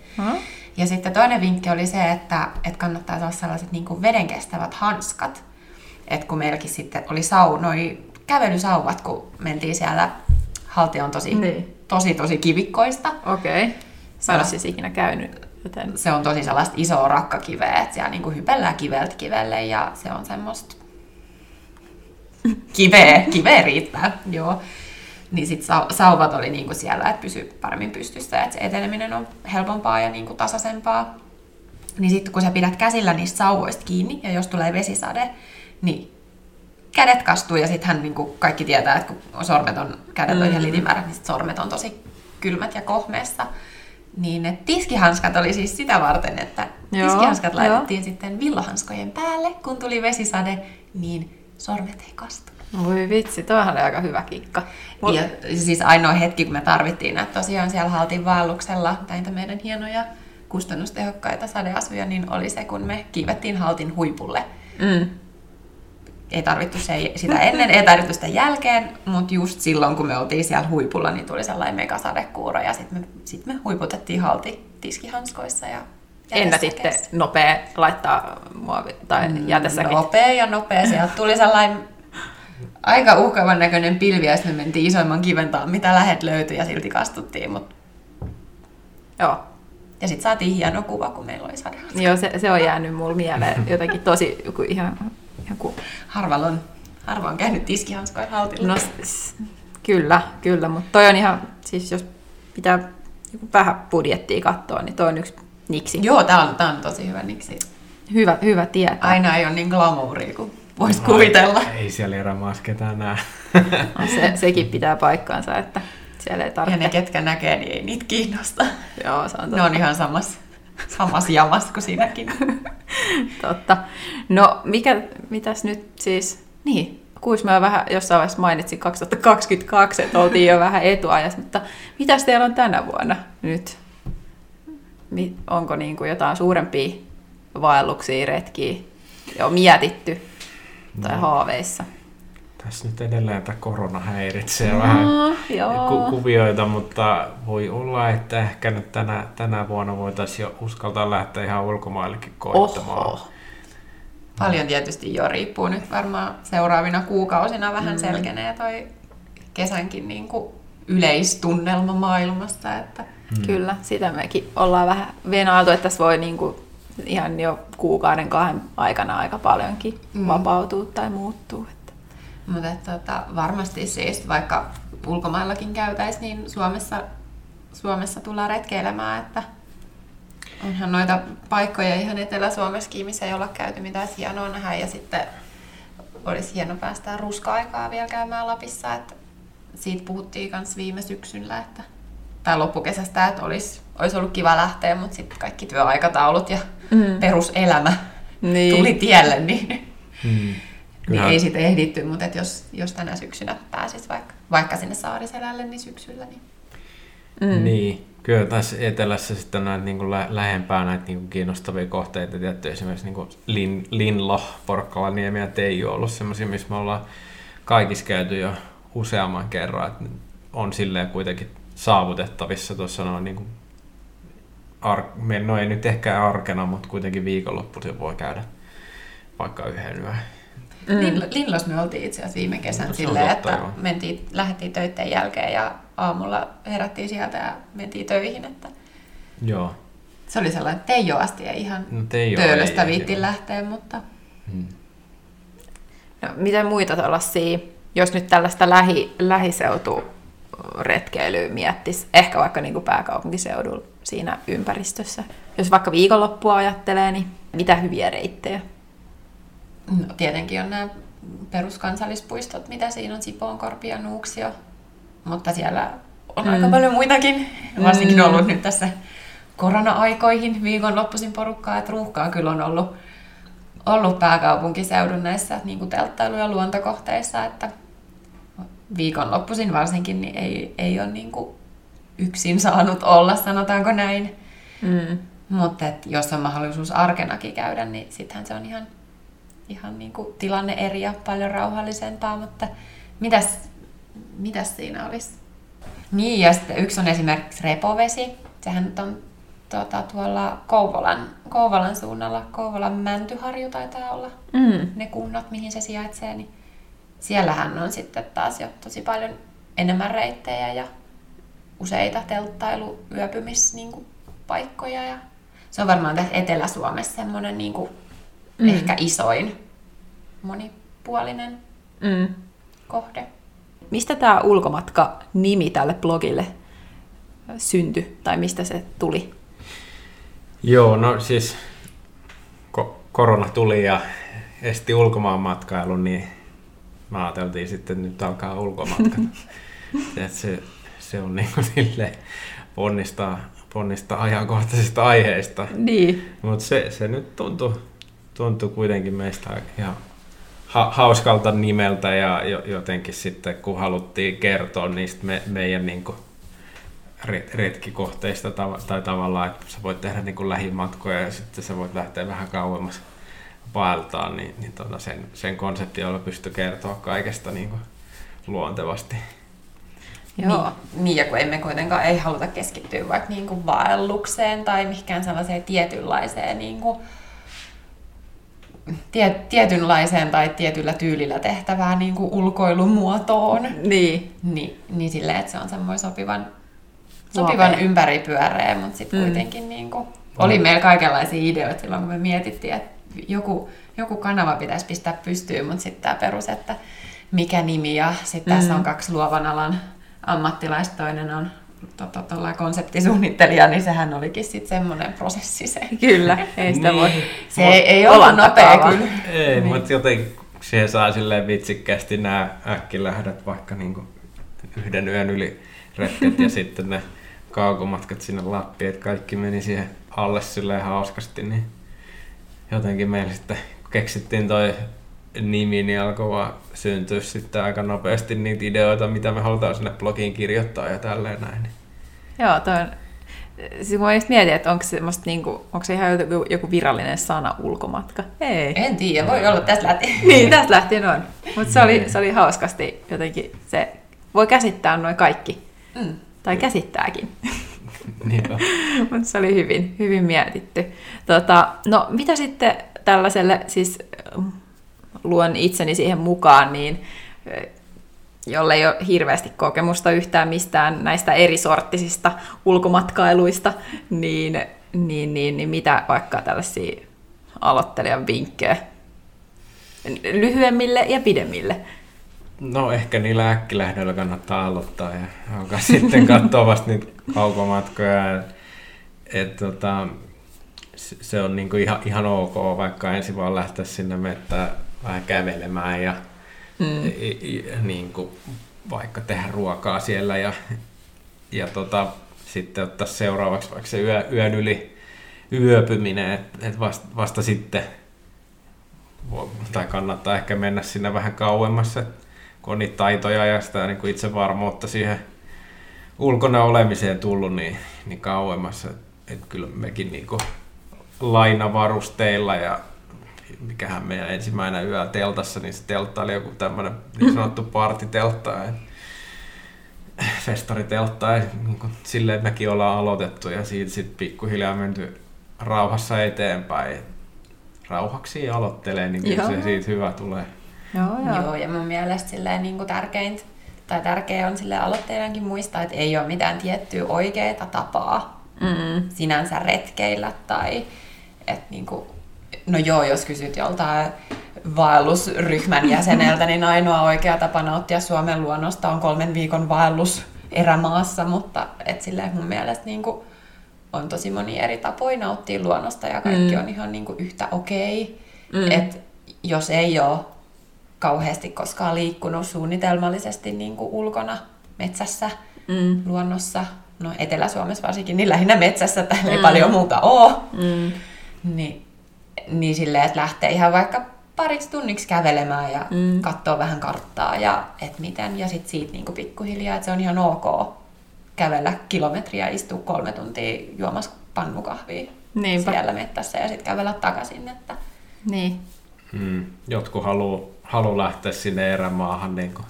Ja sitten toinen vinkki oli se, että kannattaa olla sellaiset niinku vedenkestävät hanskat. Että kun meilläkin sitten oli noi kävelysauvat, kun mentiin siellä, Halti on tosi kivikkoista. Okei. Mä en ole siis ikinä käynyt. Joten... Se on tosi sellaista isoa rakkakiveä, että siellä niinku hypellään kiveltä kivelle ja se on semmoista Kiveä riittää, joo. Niin sit sauvat oli niinku siellä, että pysyy paremmin pystyssä, että se eteneminen on helpompaa ja niinku tasaisempaa. Niin sitten kun sä pidät käsillä niistä sauvoista kiinni ja jos tulee vesisade, niin kädet kastuu ja sittenhän niinku kaikki tietää, että kun sormet on, kädet on ihan litimärät, niin sit sormet on tosi kylmät ja kohmeessa. Niin että tiskihanskat oli siis sitä varten, että tiskihanskat laitettiin sitten villahanskojen päälle, kun tuli vesisade, niin sormet ei kastu. Voi vitsi, toihan oli aika hyvä kikka. Ja siis ainoa hetki, kun me tarvittiin, että tosiaan siellä Haltin vaelluksella näitä meidän hienoja kustannustehokkaita sadeasuja, niin oli se, kun me kiivettiin Haltin huipulle. Mm. Ei tarvittu sitä ennen, ei tarvittu sitä jälkeen, mutta just silloin, kun me oltiin siellä huipulla, niin tuli sellainen megasadekuuro ja sitten me huiputettiin Halti tiskihanskoissa. Ennätitte nopea laittaa muovi tai jätesäkin? Nopea. Sieltä tuli sellainen aika uhkaavan näköinen pilvi ja sitten me mentiin isoimman kiventaan, mitä lähet löytyi ja silti kastuttiin. Mutta... Joo. Ja sitten saatiin hieno kuva, kun meillä oli sadehanska. Joo, se on jäänyt mulle mieleen jotenkin tosi ihan harva on käynyt tiskihanskoja Haltilla. No kyllä, mutta toi on ihan, siis jos pitää vähän budjettia katsoa, niin toi on yksi niksi. Joo, tää on tosi hyvä niksi. Hyvä tietää. Aina ei ole niin glamouria kuin voisi kuvitella. Ei siellä erämaassa ketään näe. No, sekin pitää paikkaansa, että siellä ei tarvitse. Ja ne ketkä näkee, niin ei niitä kiinnosta. Joo, se on totta. Ne on ihan samassa jamassa kuin sinäkin. Totta. No, mitäs nyt siis, niin, Kuisma vähän jossain vaiheessa mainitsin 2022, että oltiin jo vähän etuajassa, mutta mitäs teillä on tänä vuonna nyt? Onko niin kuin jotain suurempia vaelluksia, retkiä jo mietitty tai haaveissa? Tässä nyt edelleen tämä korona häiritsee vähän kuvioita, mutta voi olla, että ehkä nyt tänä vuonna voitaisiin uskaltaa lähteä ihan ulkomaillekin koittamaan. Oho. Paljon tietysti jo riippuu nyt varmaan seuraavina kuukausina vähän selkenee toi kesänkin niin kuin yleistunnelma maailmasta. Että. Kyllä, sitä mekin ollaan vähän venailtu, että tässä voi niin kuin ihan jo kuukauden kahden aikana aika paljonkin vapautua tai muuttua. Mutta varmasti siis, vaikka ulkomaillakin käytäisiin, niin Suomessa tullaan retkeilemään, että onhan noita paikkoja ihan Etelä-Suomessakin, missä ei olla käyty mitään hienoa nähdä, ja sitten olisi hieno päästä ruska-aikaa vielä käymään Lapissa, että siitä puhuttiin myös viime syksyllä, että, tai loppukesästä, että olisi ollut kiva lähteä, mutta sitten kaikki työaikataulut ja peruselämä tuli tielle, niin... Niin ei sitä ehditty, mutta jos tänä syksynä pääsisi vaikka sinne Saariselälle, niin syksyllä. Niin, kyllä tässä etelässä sitten näitä niin kuin lähempää näitä niin kuin kiinnostavia kohteita. Tietty esimerkiksi niin kuin Linlo, Porkkalanniemi ja Teijo on ollut sellaisia, missä me ollaan kaikissa käyty jo useamman kerran. Että on silleen kuitenkin saavutettavissa tuossa noin niin kuin ei nyt ehkä arkena, mutta kuitenkin viikonloppuisin voi käydä vaikka yhden yön. Linlossa me oltiin itse asiassa viime kesän silleen, että lähdettiin töiden jälkeen ja aamulla herättiin sieltä ja mentiin töihin. Että joo. Se oli sellainen, että Teijo asti ja ihan Töölöstä viittiin lähteä, mutta... No, miten muita tuollaisia, jos nyt tällaista lähiseuturetkeilyä miettisi, ehkä vaikka niin kuin pääkaupunkiseudulla siinä ympäristössä, jos vaikka viikonloppua ajattelee, niin mitä hyviä reittejä? No, tietenkin on nämä peruskansallispuistot, mitä siinä on, Sipoon, Korpi ja Nuuksio, mutta siellä on aika paljon muitakin, varsinkin ollut nyt tässä korona-aikoihin viikonloppuisin porukkaa, että ruuhkaa kyllä on ollut pääkaupunkiseudun näissä niin telttailu- ja luontokohteissa, että viikonloppuisin varsinkin niin ei ole niin kuin yksin saanut olla, sanotaanko näin, mutta jos on mahdollisuus arkenakin käydä, niin sittenhän se on ihan niin kuin tilanne eri ja paljon rauhallisempaa, mutta mitäs siinä olisi? Niin, ja sitten yksi on esimerkiksi Repovesi. Sehän on tuolla Kouvolan suunnalla, Kouvolan Mäntyharju taitaa olla ne kunnat, mihin se sijaitsee. Niin siellähän on sitten taas jo tosi paljon enemmän reittejä ja useita telttailu-yöpymispaikkoja. Ja se on varmaan tässä Etelä-Suomessa semmoinen... Niin kuin ehkä isoin monipuolinen kohde. Mistä tämä ulkomatka-nimi tälle blogille syntyi, tai mistä se tuli? Joo, no siis korona tuli ja esti ulkomaanmatkailun, niin mä ajateltiin sitten, että nyt alkaa ulkomatka. se on niin kuin silleen ponnistaa ajankohtaisista aiheista. Niin. Mutta se nyt tuntui kuitenkin meistä ihan hauskalta nimeltä ja jotenkin sitten kun haluttiin kertoa niistä meidän niin kuin retkikohteista tai tavallaan, että sä voit tehdä niin kuin lähimatkoja ja sitten sä voit lähteä vähän kauemmas vaeltaan, niin sen konsepti, jolla pystyi kertoa kaikesta niin kuin luontevasti. Joo. Niin, ja kun emme kuitenkaan haluta keskittyä vaikka niin kuin vaellukseen tai mihinkään sellaiseen tietynlaiseen niin kuin tietynlaiseen tai tietyllä tyylillä tehtävään niin kuin ulkoilumuotoon. Niin silleen, että se on semmoinen sopivan ympäripyöreä, mutta sitten kuitenkin niin kuin, oli meillä kaikenlaisia ideoita silloin, kun me mietittiin, että joku kanava pitäisi pistää pystyyn, mutta sitten tämä perus, että mikä nimi, ja sitten tässä on kaksi luovan alan ammattilaista, toinen on konseptisuunnittelija, niin sehän olikin sitten semmoinen prosessi se. Kyllä, ei sitä voi. Se ei ollut nopea kyllä. Ei, mutta joten siihen saa silleen vitsikkäästi nämä äkkilähdöt, vaikka niinku yhden yön yli retket ja sitten ne kaukomatkat sinne Lappiin, että kaikki meni siihen alle silleen hauskasti, niin jotenkin meillä sitten, kun keksittiin toi nimi, niin alkoi vaan syntyä sitten aika nopeasti niitä ideoita, mitä me halutaan sinne blogiin kirjoittaa ja tälleen näin. Joo, toi on... Siis mä just mietin, että onko se ihan joku virallinen sana ulkomatka? Ei. En tiedä, voi olla, tästä lähtien. Niin, tästä lähtien on. Mutta se oli hauskasti jotenkin, se voi käsittää noin kaikki. Mm. Tai käsittääkin. Niinpä. Mutta se oli hyvin mietitty. No mitä sitten tällaiselle, siis luon itseni siihen mukaan, niin jolle ei ole hirveästi kokemusta yhtään mistään näistä eri sorttisista ulkomatkailuista, niin mitä vaikka tällaisia aloittelijan vinkkejä lyhyemmille ja pidemmille? No ehkä niillä äkkilähdöillä kannattaa aloittaa ja alkaa sitten katsoa vasta niitä kaukomatkoja. Se on niinku ihan ok, vaikka ensin vaan lähteä sinne mettään vähän kävelemään ja niinku vaikka tehdä ruokaa siellä ja sitten ottaa seuraavaksi vaikka se yön yli yöpyminen, että vasta sitten tai kannattaa ehkä mennä sinne vähän kauemmas, kun on niitä taitoja ja sitä niin itsevarmuutta siihen ulkona olemiseen tullut, niin kauemmas. Että kyllä mekin niinku lainavarusteilla ja mikähän meidän ensimmäinen yö teltassa, niin se teltta oli joku tämmöinen niin sanottu partiteltta, festariteltta, niin silleen mekin ollaan aloitettu ja siitä sitten pikkuhiljaa menty rauhassa eteenpäin. Rauhaksi aloittelee, niin kyllä se siitä hyvä tulee. Joo, ja mun mielestä silleen niin kuin tärkeä on silleen aloittelijankin muistaa, että ei ole mitään tiettyä oikeaa tapaa sinänsä retkeillä tai että niin kuin, no joo, jos kysyt joltain vaellusryhmän jäseneltä, niin ainoa oikea tapa nauttia Suomen luonnosta on 3 viikon vaellus erämaassa, mutta et silleen mun mielestä niin kuin on tosi monia eri tapoja nauttia luonnosta ja kaikki on ihan niin kuin yhtä okei. Että jos ei ole kauheasti koskaan liikkunut suunnitelmallisesti niin kuin ulkona, metsässä, luonnossa, no Etelä-Suomessa varsinkin, niin lähinnä metsässä, tai ei paljon muuta ole, niin silleen, että lähtee ihan vaikka pariksi tunniksi kävelemään ja katsoo vähän karttaa ja et miten, ja sitten siitä niin kuin pikkuhiljaa, että se on ihan ok kävellä kilometriä, istua 3 tuntia juomassa pannukahvia. Niinpä. Siellä mettässä ja sitten kävellä takaisin. Että... Niin. Jotkut haluaa lähteä sinne erämaahan niin kuin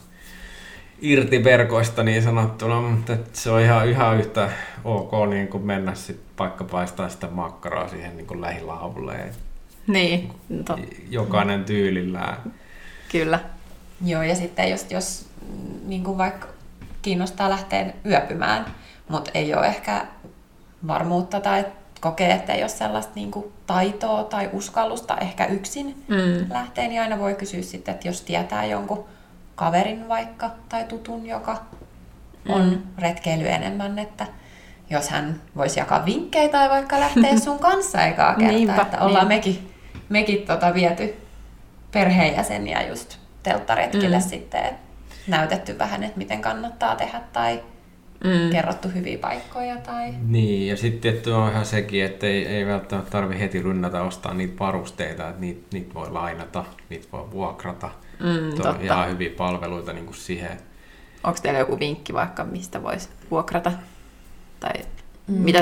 irti verkoista niin sanottuna, mutta se on ihan yhtä ok niin kuin mennä sitten vaikka paistaa sitä makkaraa siihen niin kuin lähilaavulle. Niin. Jokainen tyylillään. Kyllä. Joo, ja sitten jos niin kuin vaikka kiinnostaa lähteä yöpymään, mutta ei ole ehkä varmuutta tai kokee, että ei ole sellaista niin kuin taitoa tai uskallusta ehkä yksin lähteä, niin aina voi kysyä sitten, että jos tietää jonkun kaverin vaikka tai tutun, joka on retkeily enemmän, että jos hän voisi jakaa vinkkejä tai vaikka lähteä sun kanssa ekaa kertaa, niinpä, että ollaan mekin viety perheenjäseniä just telttaretkille sitten, että näytetty vähän, että miten kannattaa tehdä tai kerrottu hyviä paikkoja. Tai... Niin, ja sitten tietty on ihan sekin, että ei välttämättä tarvitse heti rynnätä ostaa niitä varusteita, että niitä voi lainata, niitä voi vuokrata. On ihan hyviä palveluita niin kuin siihen. Onko teillä joku vinkki vaikka, mistä voisi vuokrata? Tai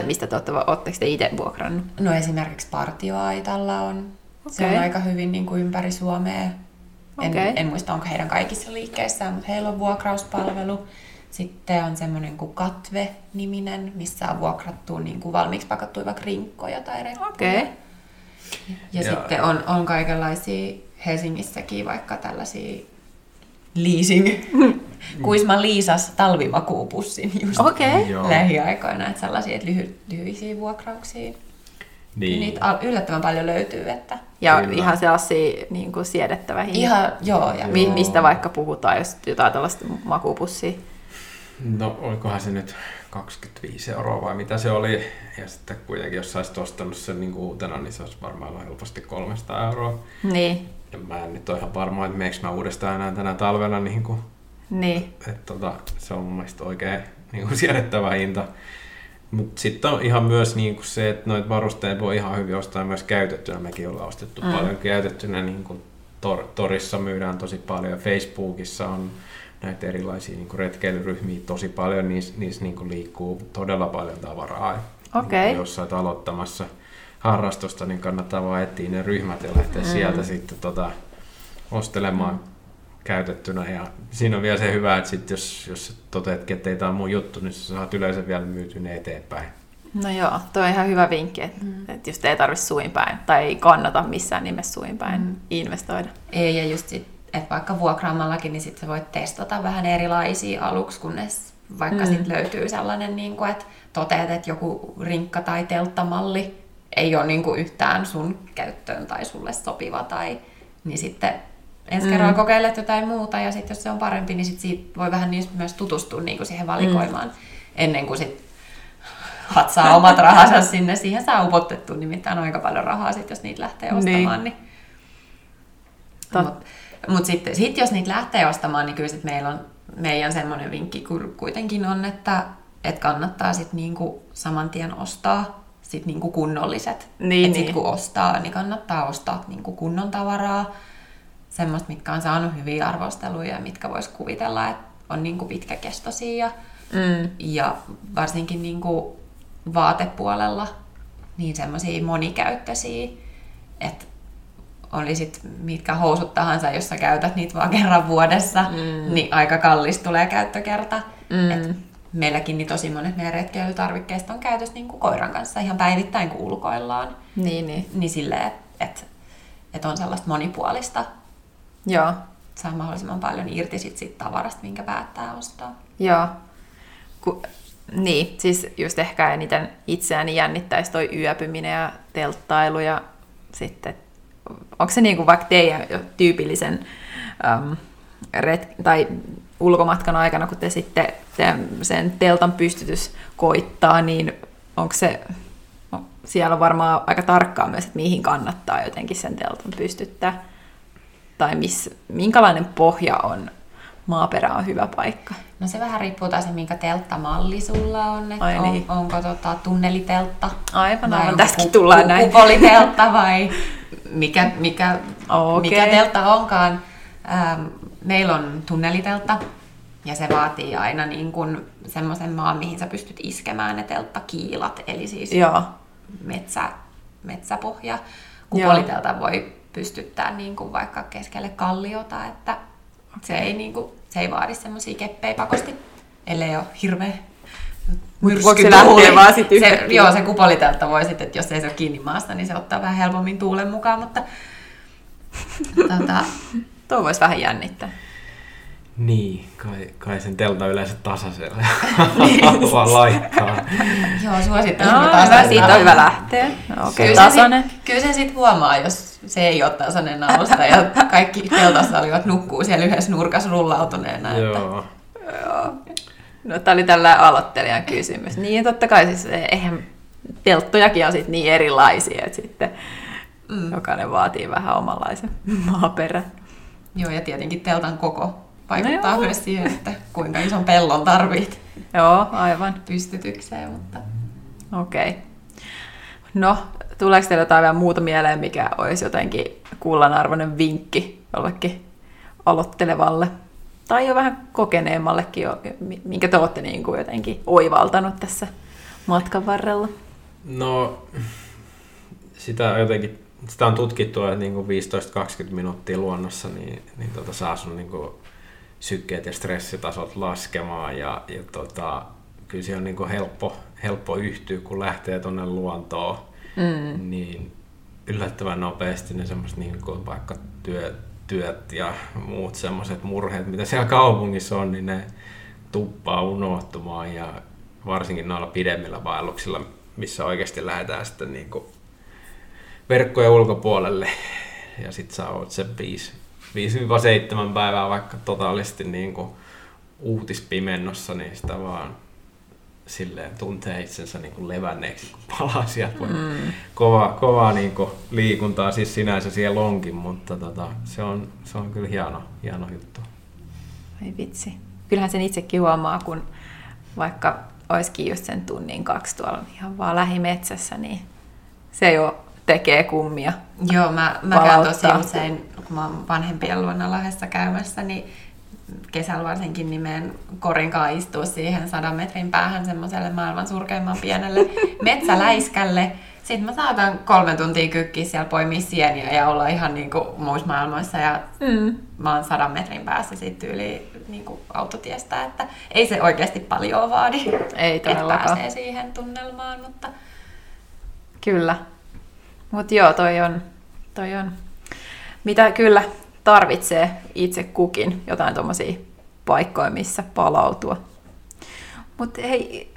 mistä te ootteko te itse vuokrannut? No esimerkiksi Partio-Aitalla on. Okay. Se on aika hyvin niin kuin ympäri Suomea. Okay. En muista, onko heidän kaikissa liikkeissään, mutta heillä on vuokrauspalvelu. Sitten on semmoinen kuin Katve-niminen, missä on vuokrattu niin kuin valmiiksi pakattuja vaikka rinkkoja tai reppuja. Okay. Ja sitten on kaikenlaisia Helsingissäkin vaikka tällaisia leasing. Kuisma liisas talvimakuupussin just lähiaikoina, että sellaisia lyhyisiä vuokrauksia. Niin. Niitä yllättävän paljon löytyy. Että... Ja kyllä. Ihan sellaisia niin kuin siedettävä hinta. Ihan, ja mistä vaikka puhutaan, jos jotain tällaista makuupussia? No olikohan se nyt 25 € vai mitä se oli? Ja sitten kuitenkin, jos saisit ostanut sen niin kuin uutena, niin se olisi varmaan helposti 300 €. Niin. Ja mä en nyt ole ihan varma, että meneekö mä uudestaan enää tänä talvena. Niin. Se on mun mielestä oikein niin kuin siedettävä hinta. Mutta sitten on ihan myös niin kuin se, että noita varusteita voi ihan hyvin ostaa myös käytettynä. Mekin ollaan ostettu paljon käytettynä. Niin kuin torissa myydään tosi paljon. Facebookissa on näitä erilaisia niin kuin retkeilyryhmiä tosi paljon. Niissä niin kuin liikkuu todella paljon tavaraa. Okay. Niin jos olet aloittamassa harrastusta, niin kannattaa vaan etsiä ne ryhmät ja lähteä sieltä sitten ostelemaan käytettynä. Ja siinä on vielä se hyvä, että sit jos toteatkin, että ei tämä ole mun juttu, niin sä saat yleensä vielä myytyne eteenpäin. No joo, tuo on ihan hyvä vinkki, että just ei tarvitse suinpäin tai ei kannata missään nimessä suinpäin investoida. Ei, ja just sit, että vaikka vuokraamallakin, niin sit sä voit testata vähän erilaisia aluksi, kunnes vaikka sit löytyy sellainen, niin kun, että toteat, että joku rinkka- tai telttamalli ei ole niin kun yhtään sun käyttöön tai sulle sopiva, tai niin sitten... Ensi kerralla kokeilet jotain muuta ja sitten jos se on parempi, niin sit siitä voi vähän niin myös tutustua niin kuin siihen valikoimaan ennen kuin sit hatsaa omat rahansa sinne. Siihen saa upotettua nimittäin aika paljon rahaa, sit, jos niitä lähtee ostamaan. Niin. Mutta sitten jos niitä lähtee ostamaan, niin kyllä sit meidän semmoinen vinkki kuitenkin on, että kannattaa sit niinku saman tien ostaa sit niinku kunnolliset. Niin, et sit kun ostaa, niin kannattaa ostaa niinku kunnon tavaraa. Semmoista, mitkä on saanut hyviä arvosteluja ja mitkä vois kuvitella, että on niinku pitkäkestoisia. Ja varsinkin niinku vaatepuolella niin semmoisia monikäyttöisiä, että oli sit mitkä housut tahansa, jos sä käytät niitä vaan kerran vuodessa, niin aika kallis tulee käyttökerta. Et meilläkin niin tosi monet meidän retkeilytarvikkeista on käytössä niinku koiran kanssa ihan päivittäin, kun ulkoillaan. Niin silleen, että on sellaista monipuolista. Joo. Saa mahdollisimman paljon irti sit tavarasta, minkä päättää ostaa. Joo. Niin, siis just ehkä eniten itseäni jännittäisi toi yöpyminen ja telttailu ja sitten, onko se niinku vaikka teidän tyypillisen tai ulkomatkan aikana, kun te sitten sen teltan pystytys koittaa, niin onko se... Siellä on varmaan aika tarkkaa myös, että mihin kannattaa jotenkin sen teltan pystyttää. Tai minkälainen pohja on, maaperä on hyvä paikka. No se vähän riippuu taas, minkä telttamalli sulla on. Että onko tunneliteltta? Aivan, vai tässäkin tullaan näin. Kupoliteltta vai mikä teltta onkaan. Meillä on tunneliteltta ja se vaatii aina niin kuin semmoisen maan, mihin sä pystyt iskemään ne telttakiilat. Eli siis... Joo. Metsäpohja. Kupolitelta voi pystyttää niin kuin vaikka keskelle kalliota, että se ei, niin kuin, se ei vaadi semmoisia keppejä pakosti, ellei ole hirveä myrsky tuuli. Vaan se kupolitelta voi sitten, että jos ei se ole kiinni maasta, niin se ottaa vähän helpommin tuulen mukaan, mutta tuo voisi vähän jännittää. Niin, kai sen teltan yleensä tasaiselle haluaa laittaa. Joo, suosittelen. Siitä on hyvä lähteä. Kyllä sen sitten huomaa, jos se ei ole tasainen alusta ja kaikki teltassa olivat nukkuu siellä yhdessä nurkassa rullautuneena. Joo. Että, joo. No, tämä oli tällainen aloittelijan kysymys. Niin totta kai, siis eihän telttojakin on sit niin erilaisia, että sitten jokainen vaatii vähän omanlaisen maaperän. Joo, ja tietenkin teltan koko vaikuttaa myös siihen, että kuinka ison pellon tarvit. Joo, aivan. Pystytykseen, mutta... Okei. Okay. No, tuleeko teillä jotain vielä muuta mieleen, mikä olisi jotenkin kullanarvoinen vinkki jollekin aloittelevalle? Tai jo vähän kokeneemmallekin, minkä te olette niin kuin jotenkin oivaltanut tässä matkan varrella? No, sitä on tutkittu, että niin 15-20 minuuttia luonnossa niin saa sun niin kuin sykkeet ja stressitasot laskemaan. Kyllä se on niin kuin helppo yhtyä, kun lähtee tuonne luontoon. Niin yllättävän nopeasti ne semmoiset niin kuin vaikka työt ja muut semmoiset murheet, mitä siellä kaupungissa on, niin ne tuppaa unohtumaan. Ja varsinkin noilla pidemmillä vaelluksilla, missä oikeasti lähdetään sitten niin kuin verkkojen ulkopuolelle. Ja sit sä oot sen 5-7 päivää vaikka totaalisesti niin kuin uutispimennossa, niin sitä vaan silleen tuntee itsensä niin kuin levänneeksi, kun palaa sieltä. Kovaa niin kuin liikuntaa siis sinänsä siellä onkin, mutta se on kyllä hieno juttu. Ai vitsi. Kyllähän sen itsekin huomaa, kun vaikka olisikin just sen tunnin 2 tuolla ihan vaan lähimetsässä, niin se jo tekee kummia. Joo, mä käyn tosi usein, kun mä oon vanhempien luona lahdessa käymässä, niin kesällä varsinkin nimeen korinkaan istua siihen 100 metrin päähän semmoiselle maailman surkeimman pienelle metsäläiskälle. Sitten mä saatan 3 tuntia kykkiä siellä poimia sieniä ja olla ihan niin kuin muissa maailmoissa. Ja mä oon 100 metrin päässä siitä yli niin kuin autotiestä, että ei se oikeasti paljon vaadi, ei todellakaan, että pääsee siihen tunnelmaan. Mutta... Kyllä. Mutta joo, toi on, mitä kyllä tarvitsee itse kukin, jotain tuommoisia paikkoja, missä palautua. Mutta hei,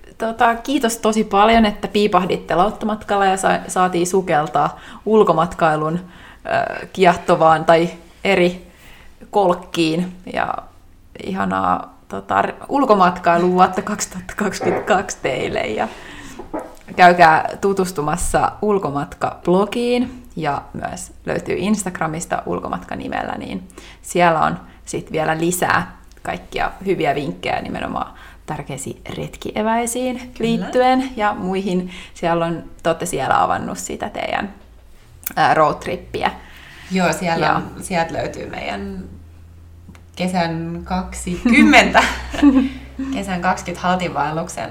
kiitos tosi paljon, että piipahditte lauttomatkalla ja saatiin sukeltaa ulkomatkailun kiehtovaan tai eri kolkkiin. Ja ihanaa ulkomatkailun vuotta 2022 teille. Ja käykää tutustumassa ulkomatka-blogiin ja myös löytyy Instagramista ulkomatkanimellä, niin siellä on sitten vielä lisää kaikkia hyviä vinkkejä nimenomaan tärkeisiin retkieväisiin liittyen. Kyllä. Ja muihin. Te olette siellä avannut sitä teidän roadtrippiä. Joo, sieltä löytyy meidän kesän 20 Haltin vaelluksen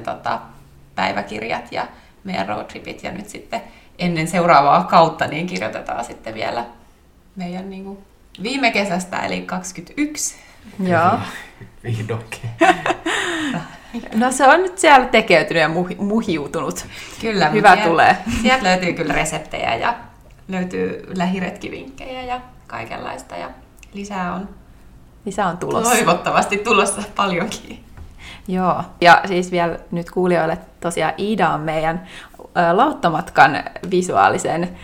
päiväkirjat ja meidän roadtripit, ja nyt sitten ennen seuraavaa kautta niin kirjoitetaan sitten vielä meidän niin kuin viime kesästä, eli 2021. Joo. Vihdoinkin. No se on nyt siellä tekeytynyt ja muhiutunut. Kyllä. Hyvä siellä, tulee. Sieltä löytyy kyllä reseptejä ja löytyy lähiretkivinkkejä ja kaikenlaista, ja lisää on tulossa. Toivottavasti tulossa paljonkin. Joo, ja siis vielä nyt kuulijoille tosiaan Iida on meidän lauttamatkan visuaalisen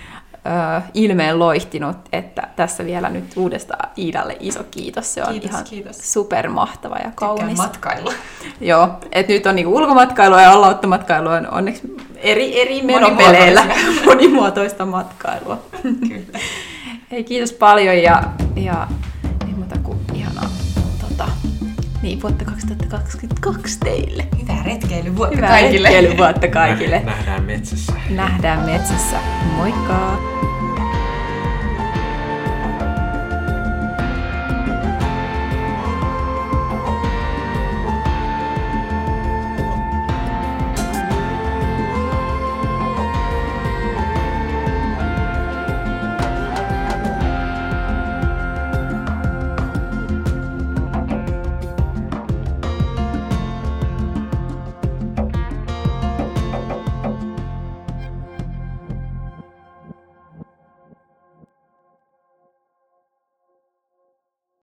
ilmeen loihtinut, että tässä vielä nyt uudestaan Iidalle iso kiitos. Se on kiitos. Supermahtava ja kaunis. Tykkään matkailla. Joo, että nyt on niinku ulkomatkailua ja lauttamatkailua on onneksi eri menopeleillä monimuotoista matkailua. Kyllä. Hei, kiitos paljon ja ei muuta kuin ihanaa. Niin, vuotta 2022 teille. Hyvää retkeilyvuotta kaikille. Nähdään metsässä. Moikka!